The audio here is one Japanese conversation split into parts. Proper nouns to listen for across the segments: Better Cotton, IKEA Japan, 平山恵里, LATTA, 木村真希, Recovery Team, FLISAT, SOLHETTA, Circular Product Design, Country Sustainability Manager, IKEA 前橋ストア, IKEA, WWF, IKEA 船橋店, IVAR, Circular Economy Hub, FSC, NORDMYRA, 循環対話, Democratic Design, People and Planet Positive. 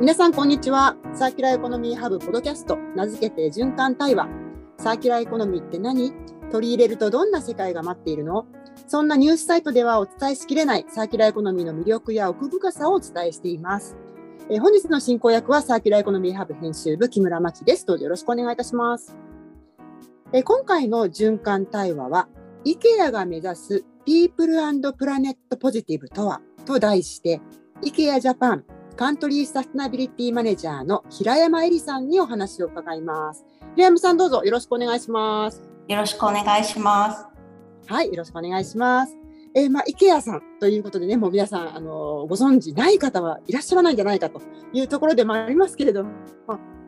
皆さんこんにちは。サーキュラーエコノミーハブポドキャスト、名付けて循環対話。サーキュラーエコノミーって何？取り入れるとどんな世界が待っているの？そんなニュースサイトではお伝えしきれないサーキュラーエコノミーの魅力や奥深さをお伝えしています。本日の進行役はサーキュラーエコノミーハブ編集部木村真希です。どうぞよろしくお願いいたします。今回の循環対話は IKEA が目指す People and Planet Positive とはと題して IKEA Japan カントリーサステナビリティマネージャーの平山恵里さんにお話を伺います。平山さん、どうぞよろしくお願いします。よろしくお願いします。はい、よろしくお願いします。IKEA さんということでね、もう皆さんご存知ない方はいらっしゃらないんじゃないかというところでもありますけれども、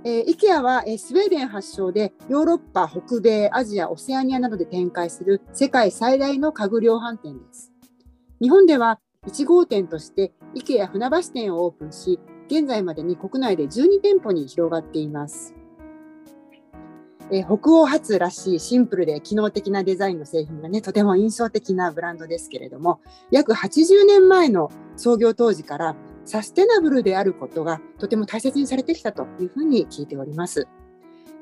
IKEA はスウェーデン発祥でヨーロッパ、北米、アジア、オセアニアなどで展開する世界最大の家具量販店です。日本では1号店として IKEA 船橋店をオープンし、現在までに国内で12店舗に広がっています。北欧発らしいシンプルで機能的なデザインの製品がね、とても印象的なブランドですけれども、約80年前の創業当時からサステナブルであることがとても大切にされてきたというふうに聞いております。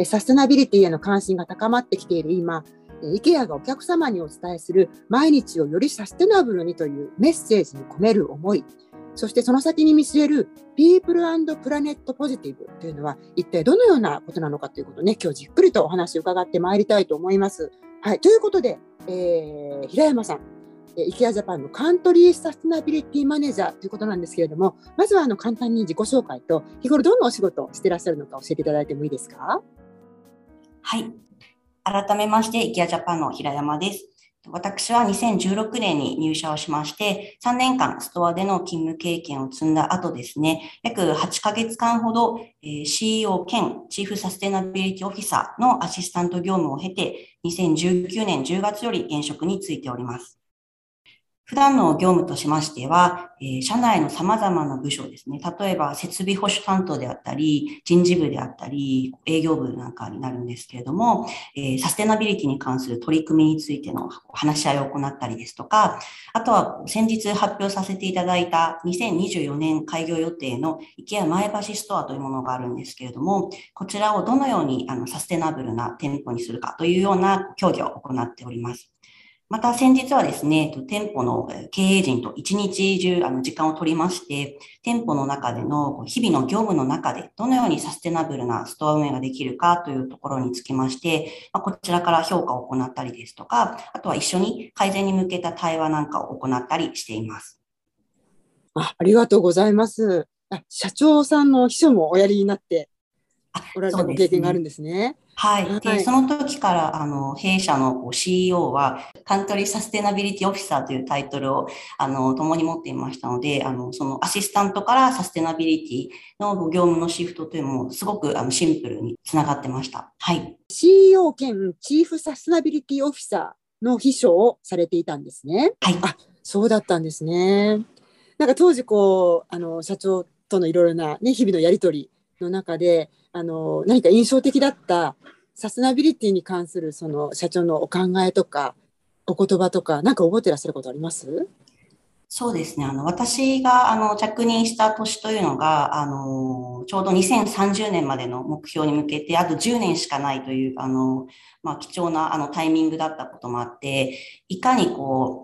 サステナビリティへの関心が高まってきている今、IKEA がお客様にお伝えする毎日をよりサステナブルにというメッセージに込める思い、そしてその先に見据える People and Planet Positive というのは一体どのようなことなのかということをね、今日じっくりとお話を伺ってまいりたいと思います。はい、ということで、平山さん、IKEA Japan のカントリーサステナビリティマネージャーということなんですけれども、まずは簡単に自己紹介と日頃どんなお仕事をしていらっしゃるのか教えていただいてもいいですか？はい、改めまして IKEA Japan の平山です。私は2016年に入社をしまして、3年間ストアでの勤務経験を積んだ後ですね、約8ヶ月間ほど CEO 兼チーフサステナビリティオフィサーのアシスタント業務を経て、2019年10月より現職に就いております。普段の業務としましては、社内の様々な部署ですね、例えば設備保守担当であったり、人事部であったり、営業部なんかになるんですけれども、サステナビリティに関する取り組みについての話し合いを行ったりですとか、あとは先日発表させていただいた2024年開業予定の IKEA 前橋ストアというものがあるんですけれども、こちらをどのようにサステナブルな店舗にするかというような協議を行っております。また先日はですね、店舗の経営陣と一日中時間を取りまして、店舗の中での日々の業務の中でどのようにサステナブルなストア運営ができるかというところにつきまして、こちらから評価を行ったりですとか、あとは一緒に改善に向けた対話なんかを行ったりしています。ありがとうございます。社長さんの秘書もおやりになっておられた経験があるんですね。はい。で、その時から、弊社の CEO は、カントリーサステナビリティオフィサーというタイトルを、共に持っていましたので、そのアシスタントからサステナビリティの業務のシフトというのも、すごくシンプルにつながってました。はい。CEO 兼チーフサステナビリティオフィサーの秘書をされていたんですね。はい。そうだったんですね。なんか当時、社長とのいろいろなね、日々のやりとりの中で、何か印象的だったサステナビリティに関するその社長のお考えとかお言葉とか何か覚えてらっしゃることあります？そうですね。私が着任した年というのがちょうど2030年までの目標に向けてあと10年しかないという貴重なタイミングだったこともあって、いかに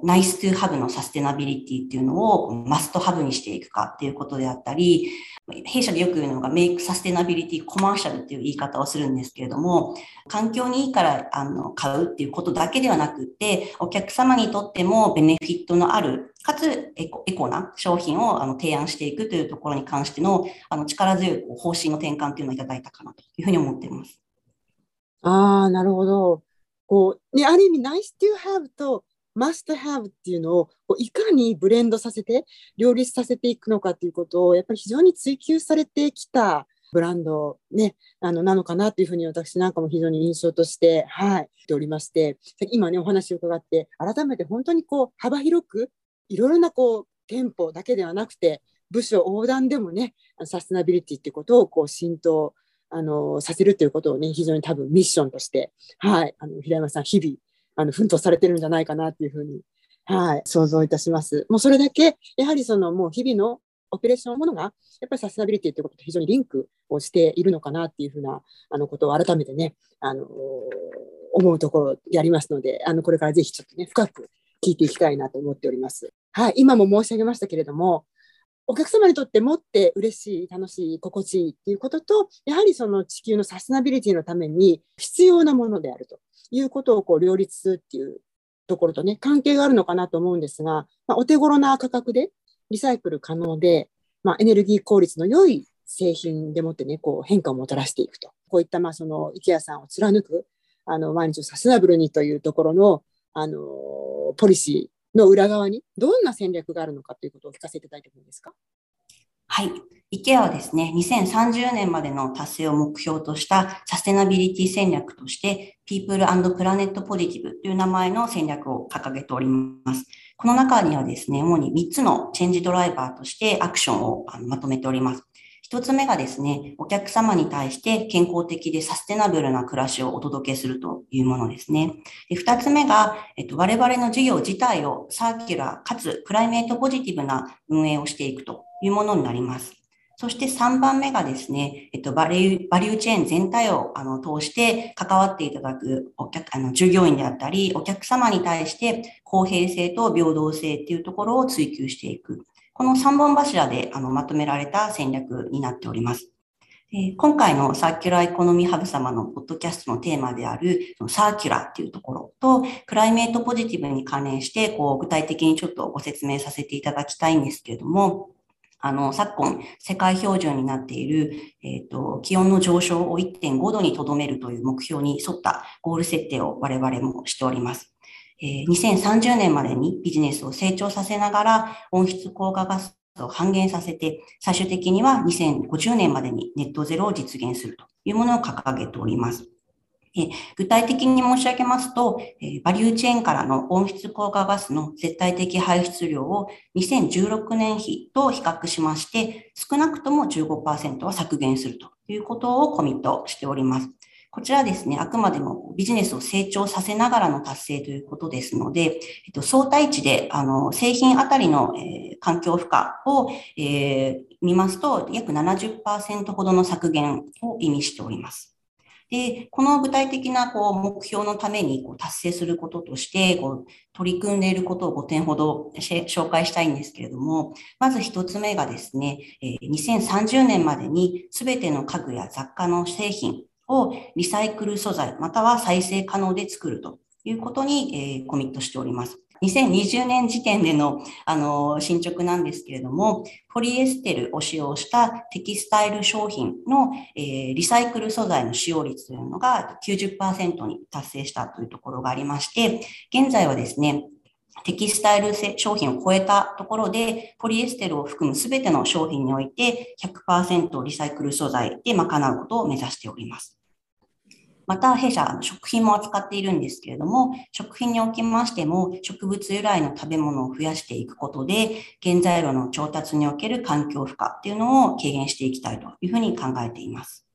ナイストゥハブのサステナビリティっていうのをマストハブにしていくかっていうことであったり、弊社でよく言うのがメイクサステナビリティコマーシャルっていう言い方をするんですけれども、環境にいいから買うっていうことだけではなくって、お客様にとってもベネフィットのある、かつエコな商品を提案していくというところに関しての力強い方針の転換っていうのをいただいたかなというふうに思っています。なるほど。ある意味、ナイストゥハブとマストハブっていうのをいかにブレンドさせて、両立させていくのかということを、やっぱり非常に追求されてきたブランド、ね、なのかなというふうに私なんかも非常に印象として、はい、ておりまして、今ね、お話を伺って、改めて本当に幅広く、いろいろな店舗だけではなくて、部署横断でもね、サステナビリティっていうことを浸透させるということをね、非常に多分ミッションとして、はい、平山さん、日々、奮闘されてるんじゃないかなというふうに、はい、想像いたします。もうそれだけ、やはりもう日々のオペレーションのものがやっぱりサステナビリティということと非常にリンクをしているのかなっていうふうなことを改めてね思うところでありますのでこれからぜひちょっとね深く聞いていきたいなと思っております。はい、今も申し上げましたけれどもお客様にとってもって嬉しい、楽しい、心地いいっていうことと、やはりその地球のサステナビリティのために必要なものであるということを両立するっていうところとね、関係があるのかなと思うんですが、お手頃な価格でリサイクル可能で、エネルギー効率の良い製品でもってね、変化をもたらしていくと。こういったそのIKEAさんを貫く、毎日をサステナブルにというところの、ポリシー、の裏側にどんな戦略があるのかということをお聞かせいただいてもいいですか？はい。IKEA はですね、2030年までの達成を目標としたサステナビリティ戦略として、People and Planet Positive という名前の戦略を掲げております。この中にはですね、主に3つのチェンジドライバーとしてアクションをまとめております。1つ目がですね、お客様に対して健康的でサステナブルな暮らしをお届けするというものですね。で2つ目が、我々の事業自体をサーキュラーかつクライメートポジティブな運営をしていくというものになります。そして3番目がですね、バリューチェーン全体を通して関わっていただく従業員であったり、お客様に対して公平性と平等性っていうところを追求していく。この3本柱でまとめられた戦略になっております。今回のサーキュラーエコノミーハブ様のポッドキャストのテーマであるサーキュラーっていうところとクライメートポジティブに関連して具体的にちょっとご説明させていただきたいんですけれども、昨今世界標準になっている、気温の上昇を 1.5 度にとどめるという目標に沿ったゴール設定を我々もしております。2030年までにビジネスを成長させながら温室効果ガスを半減させて最終的には2050年までにネットゼロを実現するというものを掲げております。具体的に申し上げますと、バリューチェーンからの温室効果ガスの絶対的排出量を2016年比と比較しまして少なくとも 15% は削減するということをコミットしております。こちらですね、あくまでもビジネスを成長させながらの達成ということですので、相対値で製品あたりの、環境負荷を、見ますと、約 70% ほどの削減を意味しております。で、この具体的な目標のために達成することとして取り組んでいることを5点ほど紹介したいんですけれども、まず1つ目がですね、2030年までに全ての家具や雑貨の製品、をリサイクル素材または再生可能で作るということにコミットしております。2020年時点での進捗なんですけれども、ポリエステルを使用したテキスタイル商品のリサイクル素材の使用率というのが 90% に達成したというところがありまして、現在はですね、テキスタイル商品を超えたところで、ポリエステルを含むすべての商品において 100% リサイクル素材で賄うことを目指しております。また、弊社、食品も扱っているんですけれども、食品におきましても、植物由来の食べ物を増やしていくことで、原材料の調達における環境負荷っていうのを軽減していきたいというふうに考えています。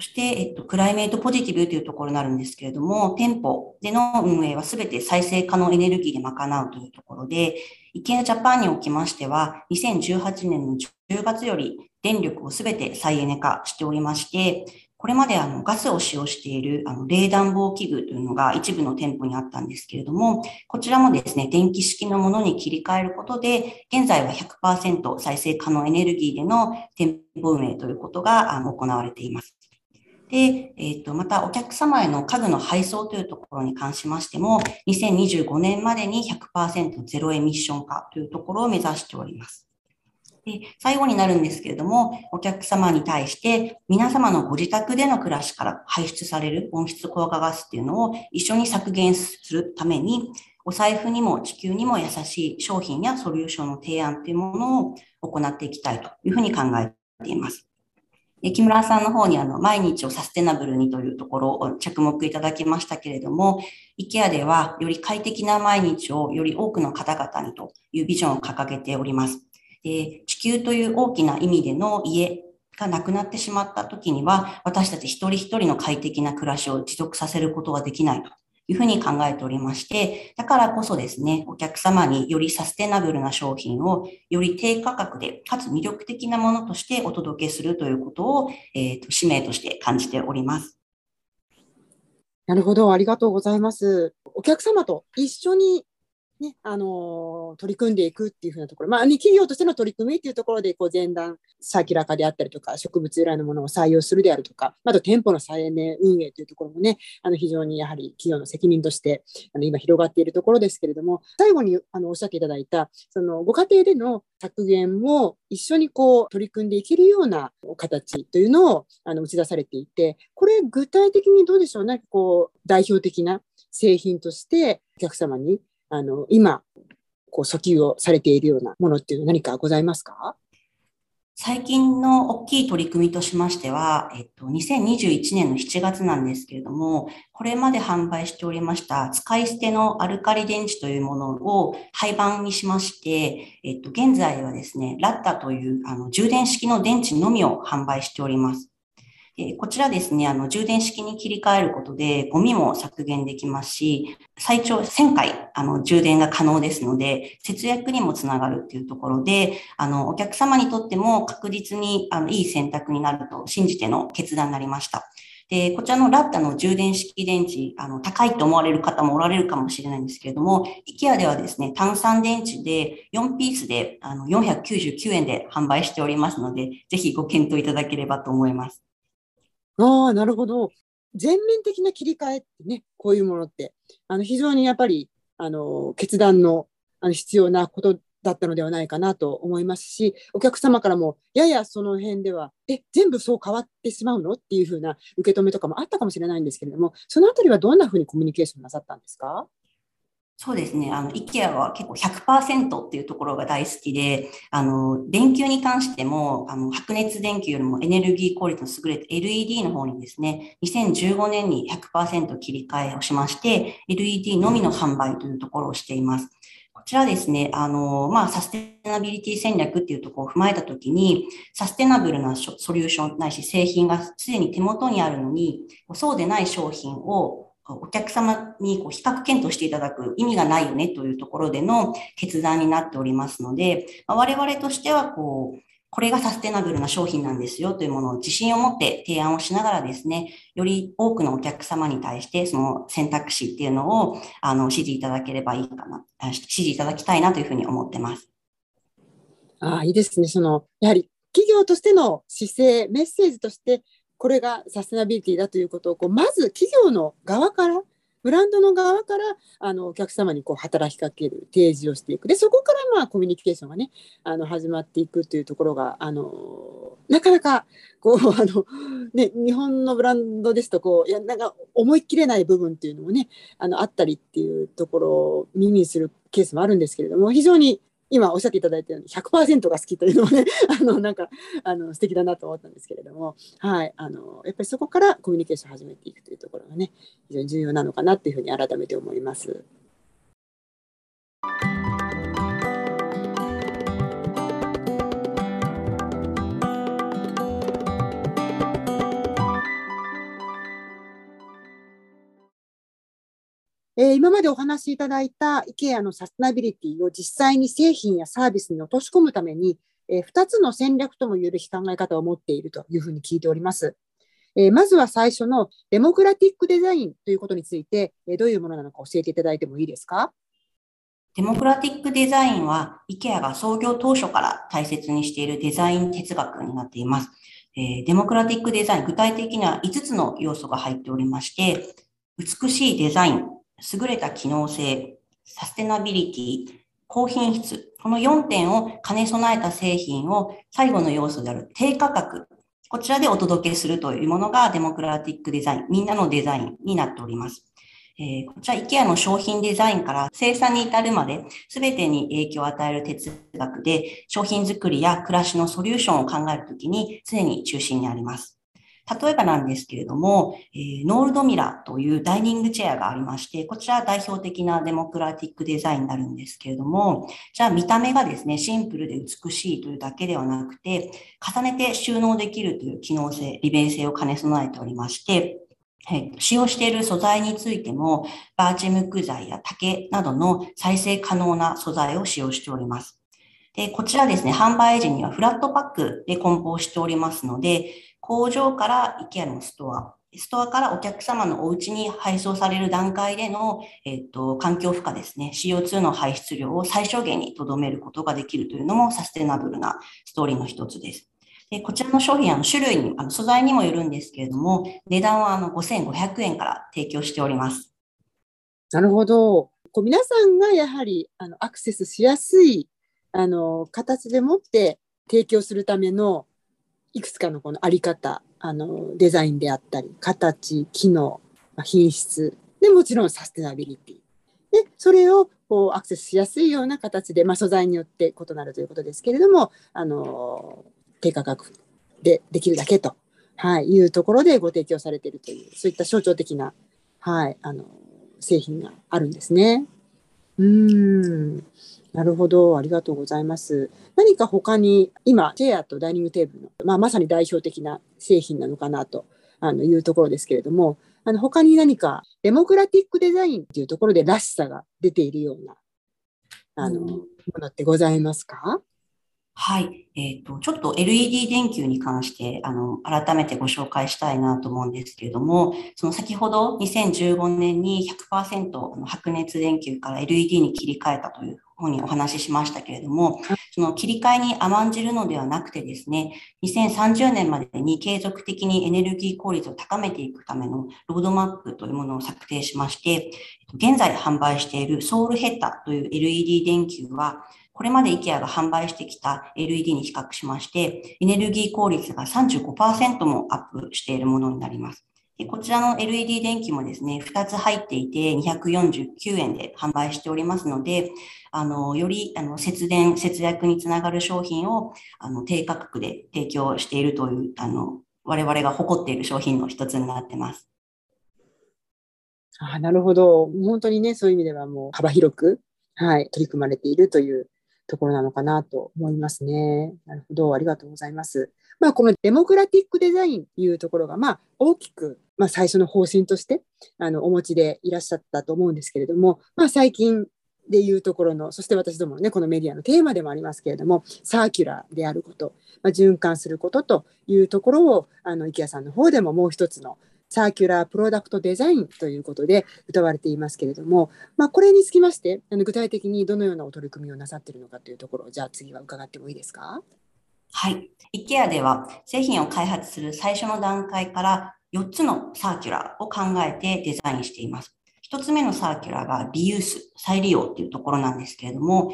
そして、クライメートポジティブというところになるんですけれども、店舗での運営は全て再生可能エネルギーで賄うというところで、IKEA Japan におきましては、2018年の10月より電力を全て再エネ化しておりまして、これまでガスを使用している冷暖房器具というのが一部の店舗にあったんですけれども、こちらもですね、電気式のものに切り替えることで、現在は 100% 再生可能エネルギーでの店舗運営ということが行われています。で、またお客様への家具の配送というところに関しましても、2025年までに 100% ゼロエミッション化というところを目指しております。で最後になるんですけれども、お客様に対して皆様のご自宅での暮らしから排出される温室効果ガスっていうのを一緒に削減するために、お財布にも地球にも優しい商品やソリューションの提案というものを行っていきたいというふうに考えています。木村さんの方に毎日をサステナブルにというところを着目いただきましたけれども、IKEA ではより快適な毎日をより多くの方々にというビジョンを掲げております。地球という大きな意味での家がなくなってしまった時には、私たち一人一人の快適な暮らしを持続させることはできないというふうに考えておりまして、だからこそですね、お客様によりサステナブルな商品をより低価格で、かつ魅力的なものとしてお届けするということを、使命として感じております。なるほど、ありがとうございます。お客様と一緒にね、取り組んでいくっていうふうなところ、企業としての取り組みっていうところでこう前段サーキュラー化であったりとか植物由来のものを採用するであるとか、あと店舗の再エネ運営というところもね、非常にやはり企業の責任として今広がっているところですけれども、最後におっしゃっていただいたそのご家庭での削減も一緒にこう取り組んでいけるような形というのを打ち出されていて、これ具体的にどうでしょう、なんかこう代表的な製品としてお客様に今こう訴求をされているようなものっていうのは何かございますか？最近の大きい取り組みとしましては、2021年の7月なんですけれども、これまで販売しておりました使い捨てのアルカリ電池というものを廃盤にしまして、現在はですね、ラッタという充電式の電池のみを販売しております。こちらですね、充電式に切り替えることで、ゴミも削減できますし、最長1000回、充電が可能ですので、節約にもつながるというところで、お客様にとっても確実に、いい選択になると信じての決断になりました。で、こちらのラッタの充電式電池、高いと思われる方もおられるかもしれないんですけれども、IKEA ではですね、単三電池で4ピースで、499円で販売しておりますので、ぜひご検討いただければと思います。なるほど。全面的な切り替えってね、こういうものって非常にやっぱり決断の必要なことだったのではないかなと思いますし、お客様からもややその辺では全部そう変わってしまうのっていうふうな受け止めとかもあったかもしれないんですけれども、そのあたりはどんなふうにコミュニケーションなさったんですか？そうですね。IKEA は結構 100% っていうところが大好きで、電球に関しても、白熱電球よりもエネルギー効率の優れた LED の方にですね、2015年に 100% 切り替えをしまして、LED のみの販売というところをしています。こちらですね、サステナビリティ戦略っていうところを踏まえたときに、サステナブルなソリューションないし、製品がすでに手元にあるのに、そうでない商品をお客様に比較検討していただく意味がないよねというところでの決断になっておりますので、我々としてはこれがサステナブルな商品なんですよというものを自信を持って提案をしながらですね、より多くのお客様に対してその選択肢っていうのを指示いただきたいなというふうに思ってます。いいですね。やはり企業としての姿勢、メッセージとしてこれがサステナビリティだということをまず企業の側から、ブランドの側からお客様に働きかける、提示をしていく。で、そこからコミュニケーションがね、始まっていくというところが、なかなかね、日本のブランドですとなんか思い切れない部分っていうのもね、あったりっていうところを耳にするケースもあるんですけれども、非常に今おっしゃっていただいたように 100% が好きというのもね、なんか素敵だなと思ったんですけれども、はい、やっぱりそこからコミュニケーションを始めていくというところがね、非常に重要なのかなというふうに改めて思います。今までお話しいただいた IKEA のサステナビリティを実際に製品やサービスに落とし込むために、2つの戦略ともいうべき考え方を持っているというふうに聞いております。まずは最初のデモクラティックデザインということについて、どういうものなのか教えていただいてもいいですか？デモクラティックデザインは IKEA が創業当初から大切にしているデザイン哲学になっています。デモクラティックデザイン、具体的には5つの要素が入っておりまして、美しいデザイン、優れた機能性、サステナビリティ、高品質、この4点を兼ね備えた製品を最後の要素である低価格、こちらでお届けするというものがデモクラティックデザイン、みんなのデザインになっております。こちら IKEA の商品デザインから生産に至るまで全てに影響を与える哲学で、商品作りや暮らしのソリューションを考えるときに常に中心にあります。例えばなんですけれども、ノールドミラーというダイニングチェアがありまして、こちら代表的なデモクラティックデザインになるんですけれども、じゃあ見た目がですね、シンプルで美しいというだけではなくて、重ねて収納できるという機能性、利便性を兼ね備えておりまして、使用している素材についても、バーチム木材や竹などの再生可能な素材を使用しております。で、こちらですね、販売時にはフラットパックで梱包しておりますので、工場から IKEA のストアからお客様のお家に配送される段階での、環境負荷ですね、CO2 の排出量を最小限に留めることができるというのもサステナブルなストーリーの一つです。で、こちらの商品、種類に、素材にもよるんですけれども、値段は5,500 円から提供しております。なるほど。皆さんがやはりアクセスしやすい形でもって提供するためのいくつかのこのあり方、デザインであったり、形、機能、品質、で、もちろんサステナビリティ。で、それをアクセスしやすいような形で、素材によって異なるということですけれども、低価格でできるだけと、いうところでご提供されているという、そういった象徴的な、製品があるんですね。なるほど。ありがとうございます。何か他に、今、チェアとダイニングテーブルの、まさに代表的な製品なのかなというところですけれども、他に何かデモクラティックデザインというところでらしさが出ているような、ものってございますか？はい。ちょっと LED 電球に関して、改めてご紹介したいなと思うんですけれども、その先ほど2015年に 100% 白熱電球から LED に切り替えたという方にお話ししましたけれども、その切り替えに甘んじるのではなくてですね、2030年までに継続的にエネルギー効率を高めていくためのロードマップというものを策定しまして、現在販売しているソウルヘッダという LED 電球は、これまで IKEA が販売してきた LED に比較しまして、エネルギー効率が 35% もアップしているものになります。で、こちらの LED 電球もですね、2つ入っていて249円で販売しておりますので、より節電、節約につながる商品を低価格で提供しているという、我々が誇っている商品の一つになっています。あ、なるほど。本当にね、そういう意味ではもう幅広く、取り組まれているというところなのかなと思いますね。なるほど、ありがとうございます。このデモクラティックデザインというところが、大きく、最初の方針としてお持ちでいらっしゃったと思うんですけれども、最近でいうところの、そして私どもね、このメディアのテーマでもありますけれども、サーキュラーであること、循環することというところを、IKEA さんの方でももう一つのサーキュラープロダクトデザインということで謳われていますけれども、これにつきまして、具体的にどのようなお取り組みをなさっているのかというところを、じゃあ次は伺ってもいいですか？はい。IKEA では製品を開発する最初の段階から4つのサーキュラーを考えてデザインしています。1つ目のサーキュラーがリユース、再利用というところなんですけれども、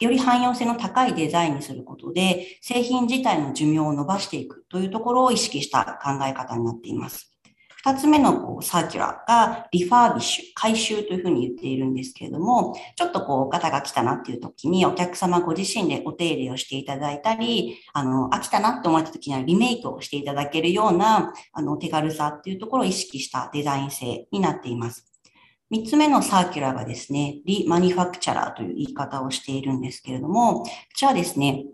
より汎用性の高いデザインにすることで、製品自体の寿命を伸ばしていくというところを意識した考え方になっています。二つ目のサーキュラーがリファービッシュ、回収というふうに言っているんですけれども、ちょっと型が来たなっていう時にお客様ご自身でお手入れをしていただいたり、飽きたなって思った時にはリメイクをしていただけるような、手軽さっていうところを意識したデザイン性になっています。三つ目のサーキュラーがですね、リマニュファクチャラーという言い方をしているんですけれども、こちらですね、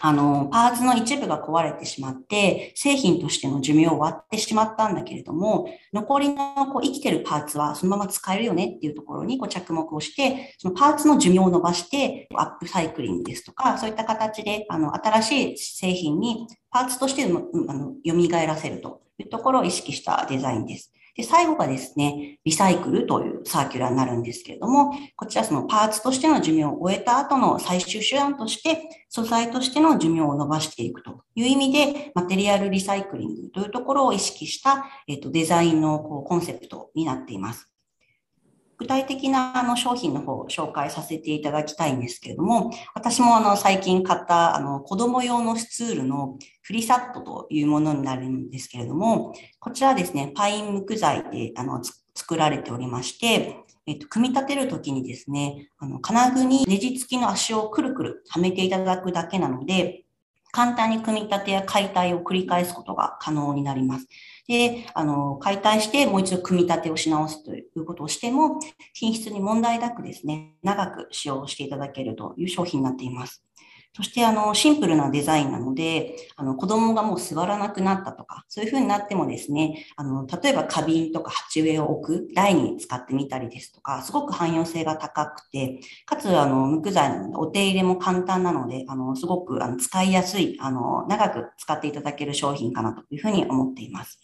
パーツの一部が壊れてしまって、製品としての寿命を終わってしまったんだけれども、残りの生きてるパーツはそのまま使えるよねっていうところに着目をして、そのパーツの寿命を伸ばして、アップサイクリングですとか、そういった形で、新しい製品にパーツとして蘇らせるというところを意識したデザインです。で、最後がですね、リサイクルというサーキュラーになるんですけれども、こちらそのパーツとしての寿命を終えた後の最終手段として、素材としての寿命を伸ばしていくという意味で、マテリアルリサイクリングというところを意識した、デザインのコンセプトになっています。具体的な商品の方を紹介させていただきたいんですけれども、私も最近買った子供用のスツールのフリサットというものになるんですけれども、こちらですね、パイン木材で作られておりまして、組み立てるときにですね、金具にネジ付きの足をくるくるはめていただくだけなので、簡単に組み立てや解体を繰り返すことが可能になります。で、解体してもう一度組み立てをし直すということをしても、品質に問題なくですね、長く使用していただけるという商品になっています。そしてシンプルなデザインなので、子供がもう座らなくなったとか、そういう風になってもですね、例えば花瓶とか鉢植えを置く台に使ってみたりですとか、すごく汎用性が高くて、かつ無垢材なのでお手入れも簡単なので、すごく使いやすい、長く使っていただける商品かなというふうに思っています。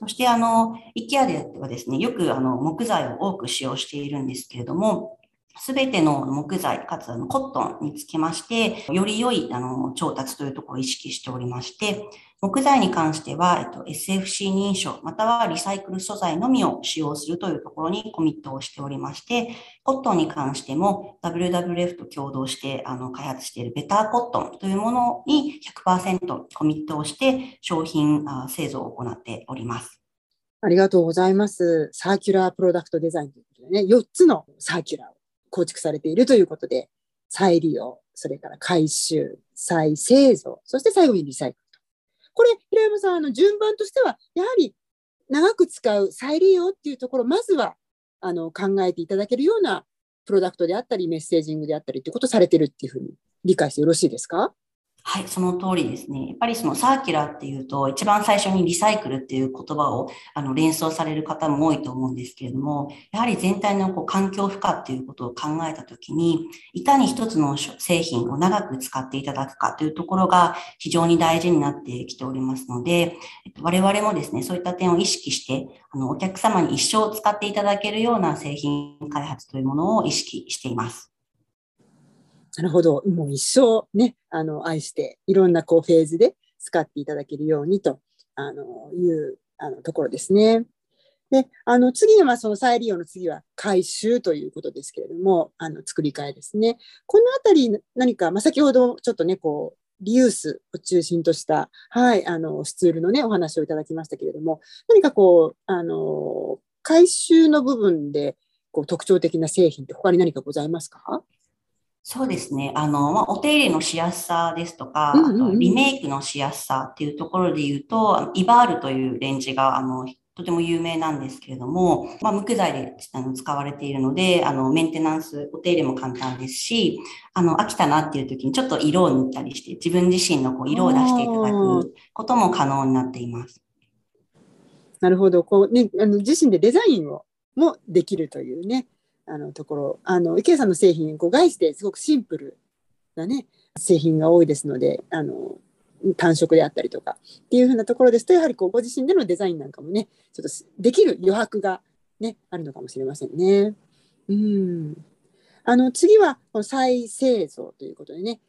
そしてIKEA ではですね、よく木材を多く使用しているんですけれども、すべての木材かつコットンにつきまして、より良い調達というところを意識しておりまして、木材に関しては、SFC 認証またはリサイクル素材のみを使用するというところにコミットをしておりまして、コットンに関しても WWF と共同して開発しているベターコットンというものに 100% コミットをして商品製造を行っております。ありがとうございます。サーキュラープロダクトデザインということでね、4つのサーキュラーを構築されているということで、再利用、それから回収、再製造、そして最後にリサイクル。これ平山さん、順番としてはやはり長く使う再利用っていうところ、まずは考えていただけるようなプロダクトであったりメッセージングであったりということをされてるっていうふうに理解してよろしいですか？はい、その通りですね。やっぱりそのサーキュラーっていうと、一番最初にリサイクルっていう言葉を連想される方も多いと思うんですけれども、やはり全体の環境負荷っていうことを考えたときに、いかに一つの製品を長く使っていただくかというところが非常に大事になってきておりますので、我々もですね、そういった点を意識して、お客様に一生使っていただけるような製品開発というものを意識しています。なるほど。もう一生ね、愛していろんなフェーズで使っていただけるようにというところですね。で、次はその再利用の次は回収ということですけれども、作り替えですね。このあたり何か、先ほどちょっとね、リユースを中心とした、はい、スツールのね、お話をいただきましたけれども、何か回収の部分で特徴的な製品って他に何かございますか？そうですね。お手入れのしやすさですとか、あとリメイクのしやすさっていうところで言うと、イバールというレンジが、とても有名なんですけれども、無垢材で使われているので、メンテナンス、お手入れも簡単ですし、飽きたなっていう時にちょっと色を塗ったりして、自分自身の色を出していただくことも可能になっています。なるほど。ね、自身でデザインもできるというね。ところIKEAさんの製品概してすごくシンプルな、ね、製品が多いですので単色であったりとかっていうふうなところですと、やはりご自身でのデザインなんかもね、ちょっとできる余白が、ね、あるのかもしれませんね。次は再製造ということでね、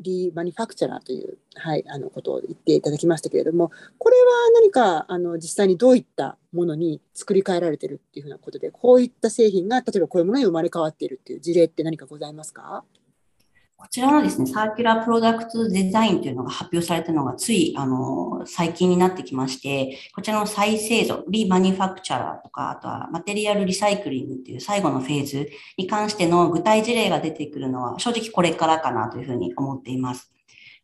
リマニファクチャラーという、はい、ことを言っていただきましたけれども、これは何か実際にどういったものに作り変えられているっていうふうなことで、こういった製品が例えばこういうものに生まれ変わっているっていう事例って何かございますか？こちらのですね、サーキュラープロダクトデザインというのが発表されたのがつい最近になってきまして、こちらの再製造、リマニファクチャラーとか、あとはマテリアルリサイクリングという最後のフェーズに関しての具体事例が出てくるのは正直これからかなというふうに思っています。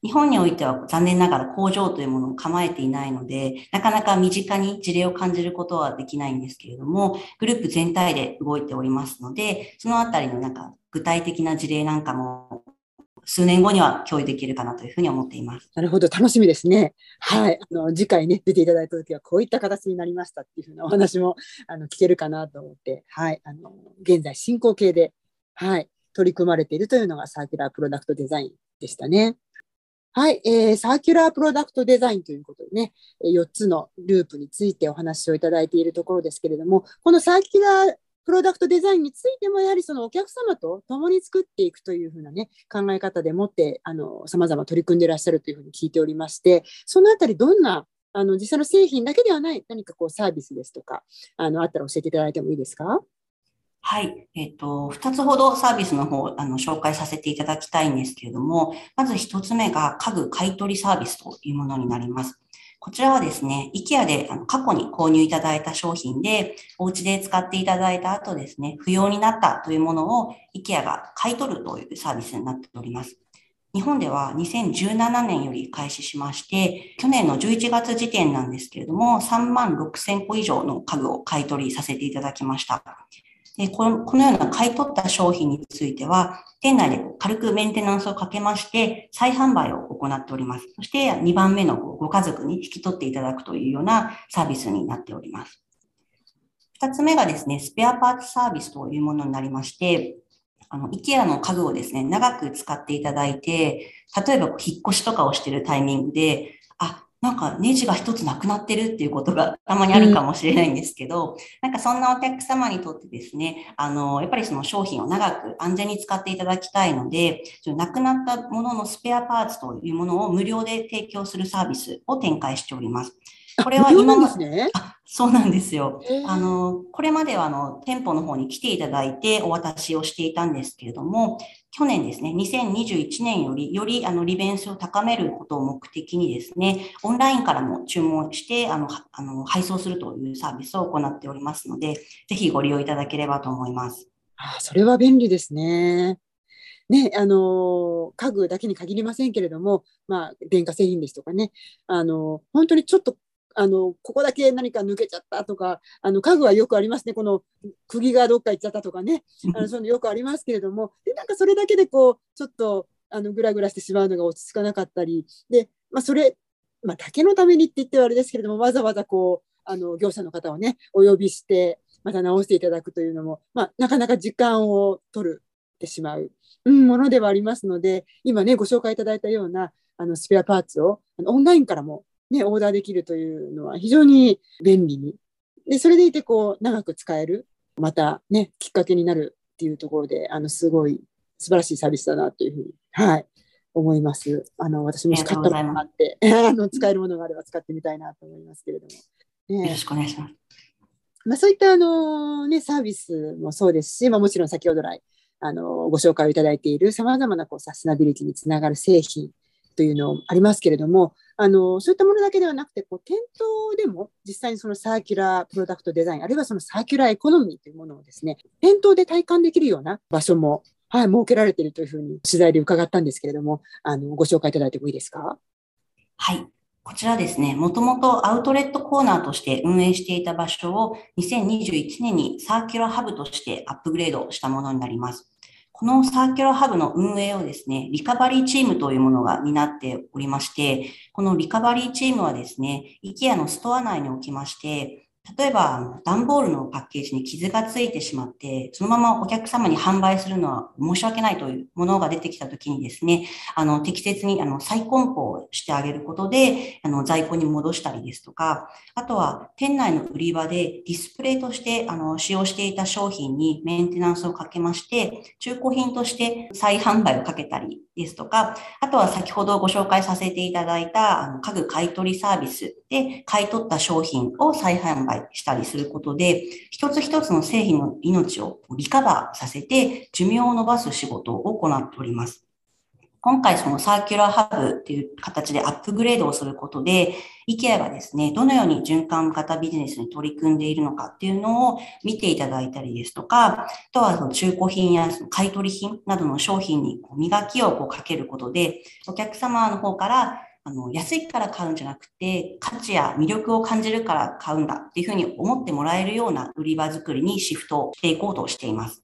日本においては残念ながら工場というものを構えていないので、なかなか身近に事例を感じることはできないんですけれども、グループ全体で動いておりますので、そのあたりの具体的な事例なんかも数年後には共有できるかなというふうに思っています。なるほど、楽しみですね。はい、次回ね、出ていただいたときはこういった形になりましたっていうふうなお話も聞けるかなと思って、はい、現在進行形で、はい、取り組まれているというのがサーキュラープロダクトデザインでしたね。はい、サーキュラープロダクトデザインということでね、4つのループについてお話をいただいているところですけれども、このサーキュラープロダクトデザインについても、やはりそのお客様と共に作っていくというふうな、ね、考え方でもって様々取り組んでいらっしゃるというふうに聞いておりまして、そのあたりどんな実際の製品だけではない何かサービスですとかあったら教えていただいてもいいですか？はい。2つほどサービスの方、紹介させていただきたいんですけれども、まず1つ目が家具買取サービスというものになります。こちらはですね、IKEA で過去に購入いただいた商品で、お家で使っていただいた後ですね、不要になったというものを IKEA が買い取るというサービスになっております。日本では2017年より開始しまして、去年の11月時点なんですけれども、36,000個以上の家具を買い取りさせていただきました。で、このような買い取った商品については、店内で軽くメンテナンスをかけまして、再販売を行っております。そして2番目のご家族に引き取っていただくというようなサービスになっております。2つ目がですね、スペアパーツサービスというものになりまして、IKEA の家具をですね、長く使っていただいて、例えば引っ越しとかをしているタイミングで、なんかネジが一つなくなってるっていうことがたまにあるかもしれないんですけど、なんかそんなお客様にとってですね、やっぱりその商品を長く安全に使っていただきたいので、なくなったもののスペアパーツというものを無料で提供するサービスを展開しております。これは今まで、そうなんですよ。これまでは店舗の方に来ていただいてお渡しをしていたんですけれども、去年ですね、2021年より利便性を高めることを目的にですね、オンラインからも注文して配送するというサービスを行っておりますので、ぜひご利用いただければと思います。それは便利ですね。ね、家具だけに限りませんけれども、電化製品ですとかね、本当にちょっとここだけ何か抜けちゃったとか、家具はよくありますね。この釘がどっか行っちゃったとかね、そういうのよくありますけれども、でなんかそれだけでちょっとグラグラしてしまうのが落ち着かなかったりで、それ、だけのためにって言ってはあれですけれども、わざわざ業者の方をねお呼びしてまた直していただくというのも、なかなか時間を取ってしまう、ものではありますので、今ねご紹介いただいたようなスペアパーツをオンラインからもね、オーダーできるというのは非常に便利に。で、それでいて長く使える、またね、きっかけになるっていうところで、すごい素晴らしいサービスだなというふうに、思います。私も使ったものがあって、使えるものがあれば使ってみたいなと思いますけれども。ね、よろしくお願いします。そういったサービスもそうですし、もちろん先ほど来、ご紹介をいただいている様々なサステナビリティにつながる製品というのもありますけれども、そういったものだけではなくて、店頭でも実際にそのサーキュラープロダクトデザイン、あるいはそのサーキュラーエコノミーというものをですね、店頭で体感できるような場所も、設けられているというふうに取材で伺ったんですけれども、ご紹介いただいてもいいですか？はい。こちらですね、もともとアウトレットコーナーとして運営していた場所を2021年にサーキュラーハブとしてアップグレードしたものになります。このサーキュラーハブの運営をですね、リカバリーチームというものが担っておりまして、このリカバリーチームはですね、IKEA のストア内におきまして、例えば段ボールのパッケージに傷がついてしまって、そのままお客様に販売するのは申し訳ないというものが出てきたときにですね、適切に再梱包をしてあげることで、在庫に戻したりですとか、あとは店内の売り場でディスプレイとして使用していた商品にメンテナンスをかけまして、中古品として再販売をかけたりですとか、あとは先ほどご紹介させていただいた家具買取サービスで買い取った商品を再販売したりすることで、一つ一つの製品の命をリカバーさせて寿命を延ばす仕事を行っております。今回そのサーキュラーハブという形でアップグレードをすることで、IKEA がですね、どのように循環型ビジネスに取り組んでいるのかっていうのを見ていただいたりですとか、あとはその中古品やその買取品などの商品に磨きをかけることで、お客様の方から安いから買うんじゃなくて、価値や魅力を感じるから買うんだっていうふうに思ってもらえるような売り場作りにシフトしていこうとしています。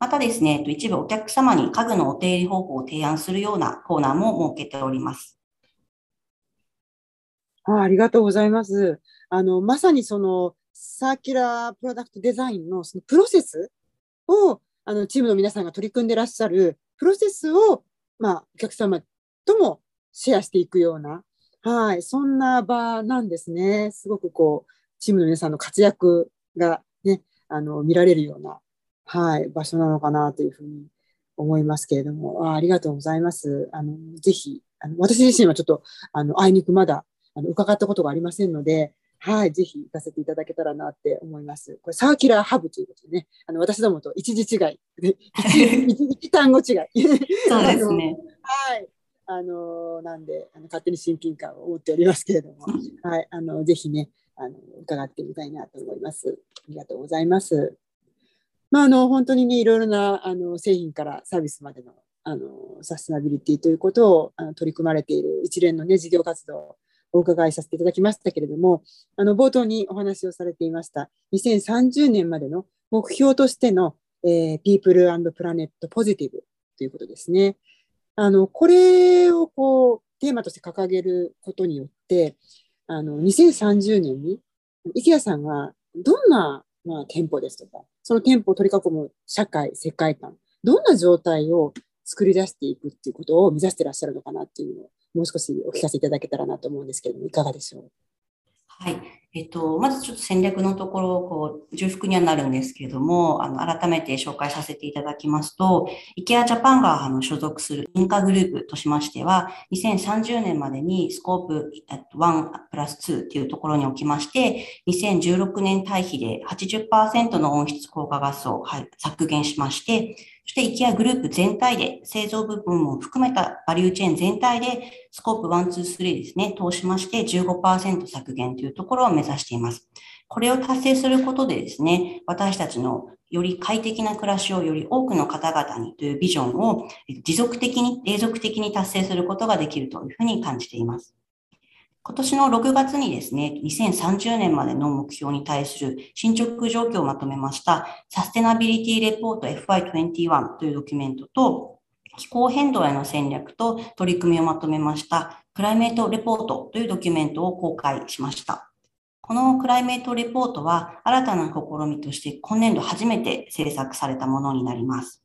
またですね、一部お客様に家具のお手入れ方法を提案するようなコーナーも設けております。ありがとうございます。まさにそのサーキュラープロダクトデザインのそのプロセスをチームの皆さんが取り組んでいらっしゃるプロセスを、お客様ともシェアしていくような、そんな場なんですね。すごくチームの皆さんの活躍がね、見られるような、場所なのかなというふうに思いますけれども、ありがとうございます。ぜひ、私自身はちょっと、あいにくまだ、伺ったことがありませんので、ぜひ行かせていただけたらなって思います。これ、サーキュラーハブということでね、私どもと一字違い、一単語違い。そうですね。なんで、勝手に親近感を持っておりますけれども、ぜひね、伺ってみたいなと思います。ありがとうございます。本当にね、いろいろな製品からサービスまでのサステナビリティということを取り組まれている一連のね、事業活動お伺いさせていただきましたけれども、冒頭にお話をされていました2030年までの目標としての、People and Planet Positive ということですね。これをこうテーマとして掲げることによって、2030年にIKEAさんがどんな、店舗ですとか、その店舗を取り囲む社会、世界観、どんな状態を作り出していくっていうことを目指してらっしゃるのかなっていうのを、もう少しお聞かせいただけたらなと思うんですけれども、いかがでしょう。はい。まずちょっと戦略のところをこう重複にはなるんですけれども、改めて紹介させていただきますと、IKEA Japan が所属するインカグループとしましては、2030年までにスコープ1プラス2というところにおきまして、2016年対比で 80% の温室効果ガスを削減しまして、そして IKEA グループ全体で製造部分も含めたバリューチェーン全体でスコープ1、2、3ですね、投資しまして 15% 削減というところを目指しています。これを達成することでですね、私たちのより快適な暮らしをより多くの方々にというビジョンを持続的に、永続的に達成することができるというふうに感じています。今年の6月にですね、2030年までの目標に対する進捗状況をまとめましたサステナビリティレポート FY21 というドキュメントと、気候変動への戦略と取り組みをまとめましたクライメートレポートというドキュメントを公開しました。このクライメートレポートは新たな試みとして今年度初めて制作されたものになります。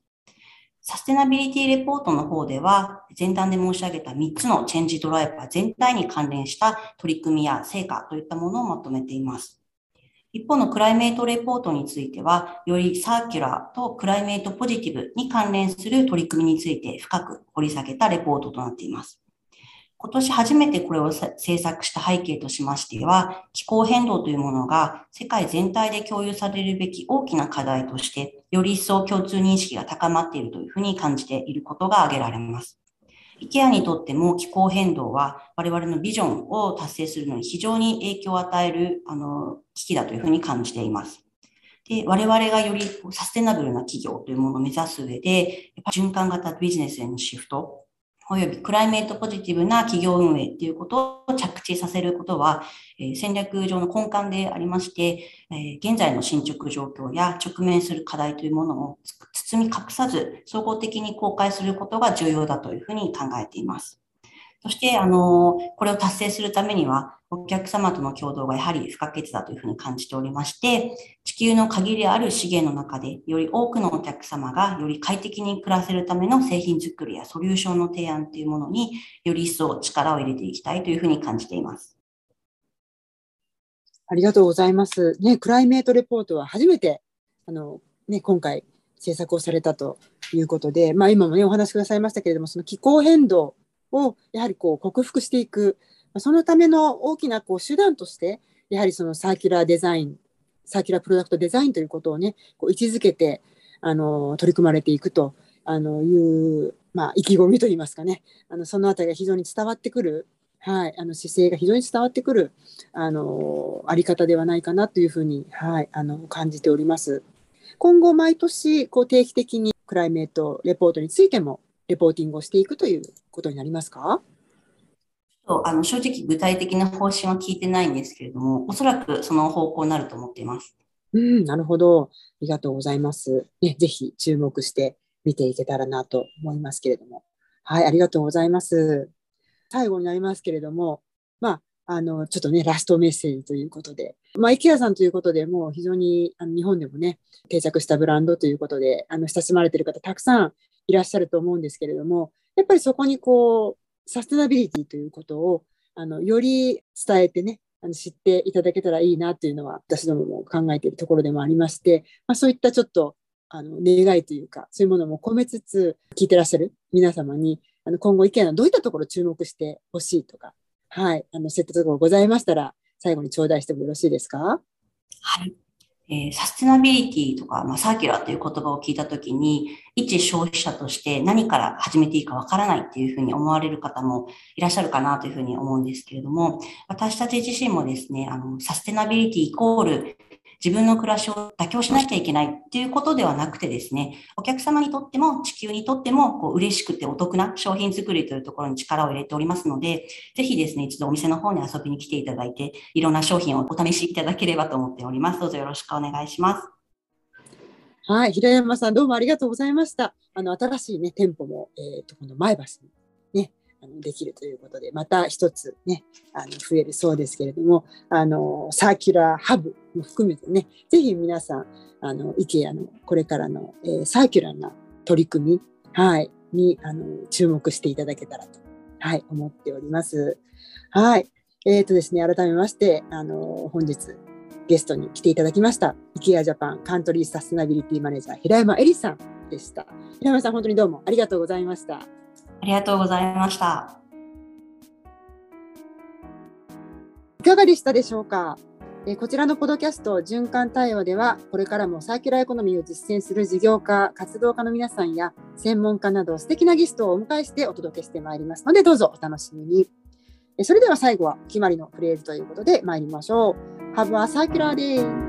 サステナビリティレポートの方では、前段で申し上げた3つのチェンジドライバー全体に関連した取り組みや成果といったものをまとめています。一方のクライメートレポートについては、よりサーキュラーとクライメートポジティブに関連する取り組みについて深く掘り下げたレポートとなっています。今年初めてこれを制作した背景としましては、気候変動というものが世界全体で共有されるべき大きな課題として、より一層共通認識が高まっているというふうに感じていることが挙げられます。IKEA にとっても気候変動は我々のビジョンを達成するのに非常に影響を与える危機だというふうに感じています。で、我々がよりサステナブルな企業というものを目指す上で、循環型ビジネスへのシフト、およびクライメートポジティブな企業運営っていうことを着地させることは、戦略上の根幹でありまして、現在の進捗状況や直面する課題というものを包み隠さず総合的に公開することが重要だというふうに考えています。そして、これを達成するためには、お客様との協働がやはり不可欠だというふうに感じておりまして、地球の限りある資源の中で、より多くのお客様がより快適に暮らせるための製品作りやソリューションの提案というものにより一層力を入れていきたいというふうに感じています。ありがとうございます。ね、クライメートレポートは初めて、今回制作をされたということで、今もね、お話しくださいましたけれども、その気候変動をやはりこう克服していく、そのための大きなこう手段として、やはりそのサーキュラーデザイン、サーキュラープロダクトデザインということをね、こう位置づけて取り組まれていくという、意気込みといいますかね、そのあたりが非常に伝わってくる、はい、姿勢が非常に伝わってくるあり方ではないかなというふうに、はい、感じております。今後、毎年こう定期的にクライメートレポートについても、レポーティングをしていくということになりますか？正直具体的な方針は聞いてないんですけれども、おそらくその方向になると思っています。なるほど。ありがとうございます。ね、ぜひ注目して見ていけたらなと思いますけれども。はい、ありがとうございます。最後になりますけれども、ちょっとね、ラストメッセージということで、IKEA さんということでもう非常に日本でもね、定着したブランドということで、親しまれている方たくさんいらっしゃると思うんですけれども、やっぱりそこにこう、サステナビリティということをより伝えてね、知っていただけたらいいなというのは私どもも考えているところでもありまして、そういったちょっと願いというか、そういうものも込めつつ、聞いてらっしゃる皆様に今後IKEAのどういったところを注目してほしいとか、はい、そういったところございましたら最後に頂戴してもよろしいですか？はい。サステナビリティとか、サーキュラーという言葉を聞いたときに、一消費者として何から始めていいかわからないっていうふうに思われる方もいらっしゃるかなというふうに思うんですけれども、私たち自身もですね、サステナビリティイコール自分の暮らしを妥協しなきゃいけないっていうことではなくてですね、お客様にとっても地球にとってもこう嬉しくてお得な商品作りというところに力を入れておりますので、ぜひですね、一度お店の方に遊びに来ていただいて、いろんな商品をお試しいただければと思っております。どうぞよろしくお願いします。はい、平山さんどうもありがとうございました。新しいね、店舗も、この前橋にね、できるということで、また一つね、増えるそうですけれども、サーキュラーハブも含めてね、ぜひ皆さん、IKEA のこれからの、サーキュラーな取り組み、はい、に、注目していただけたらと、はい、思っております。はい。ですね、改めまして、本日、ゲストに来ていただきました IKEA Japan カントリーサステナビリティマネージャー平山恵里さんでした。平山さん本当にどうもありがとうございました。ありがとうございました。いかがでしたでしょうか。こちらのポドキャスト循環対応では、これからもサーキュラーエコノミーを実践する事業家活動家の皆さんや専門家など素敵なゲストをお迎えしてお届けしてまいりますので、どうぞお楽しみに。それでは最後はお決まりのフレーズということで参りましょう。Have a circular day!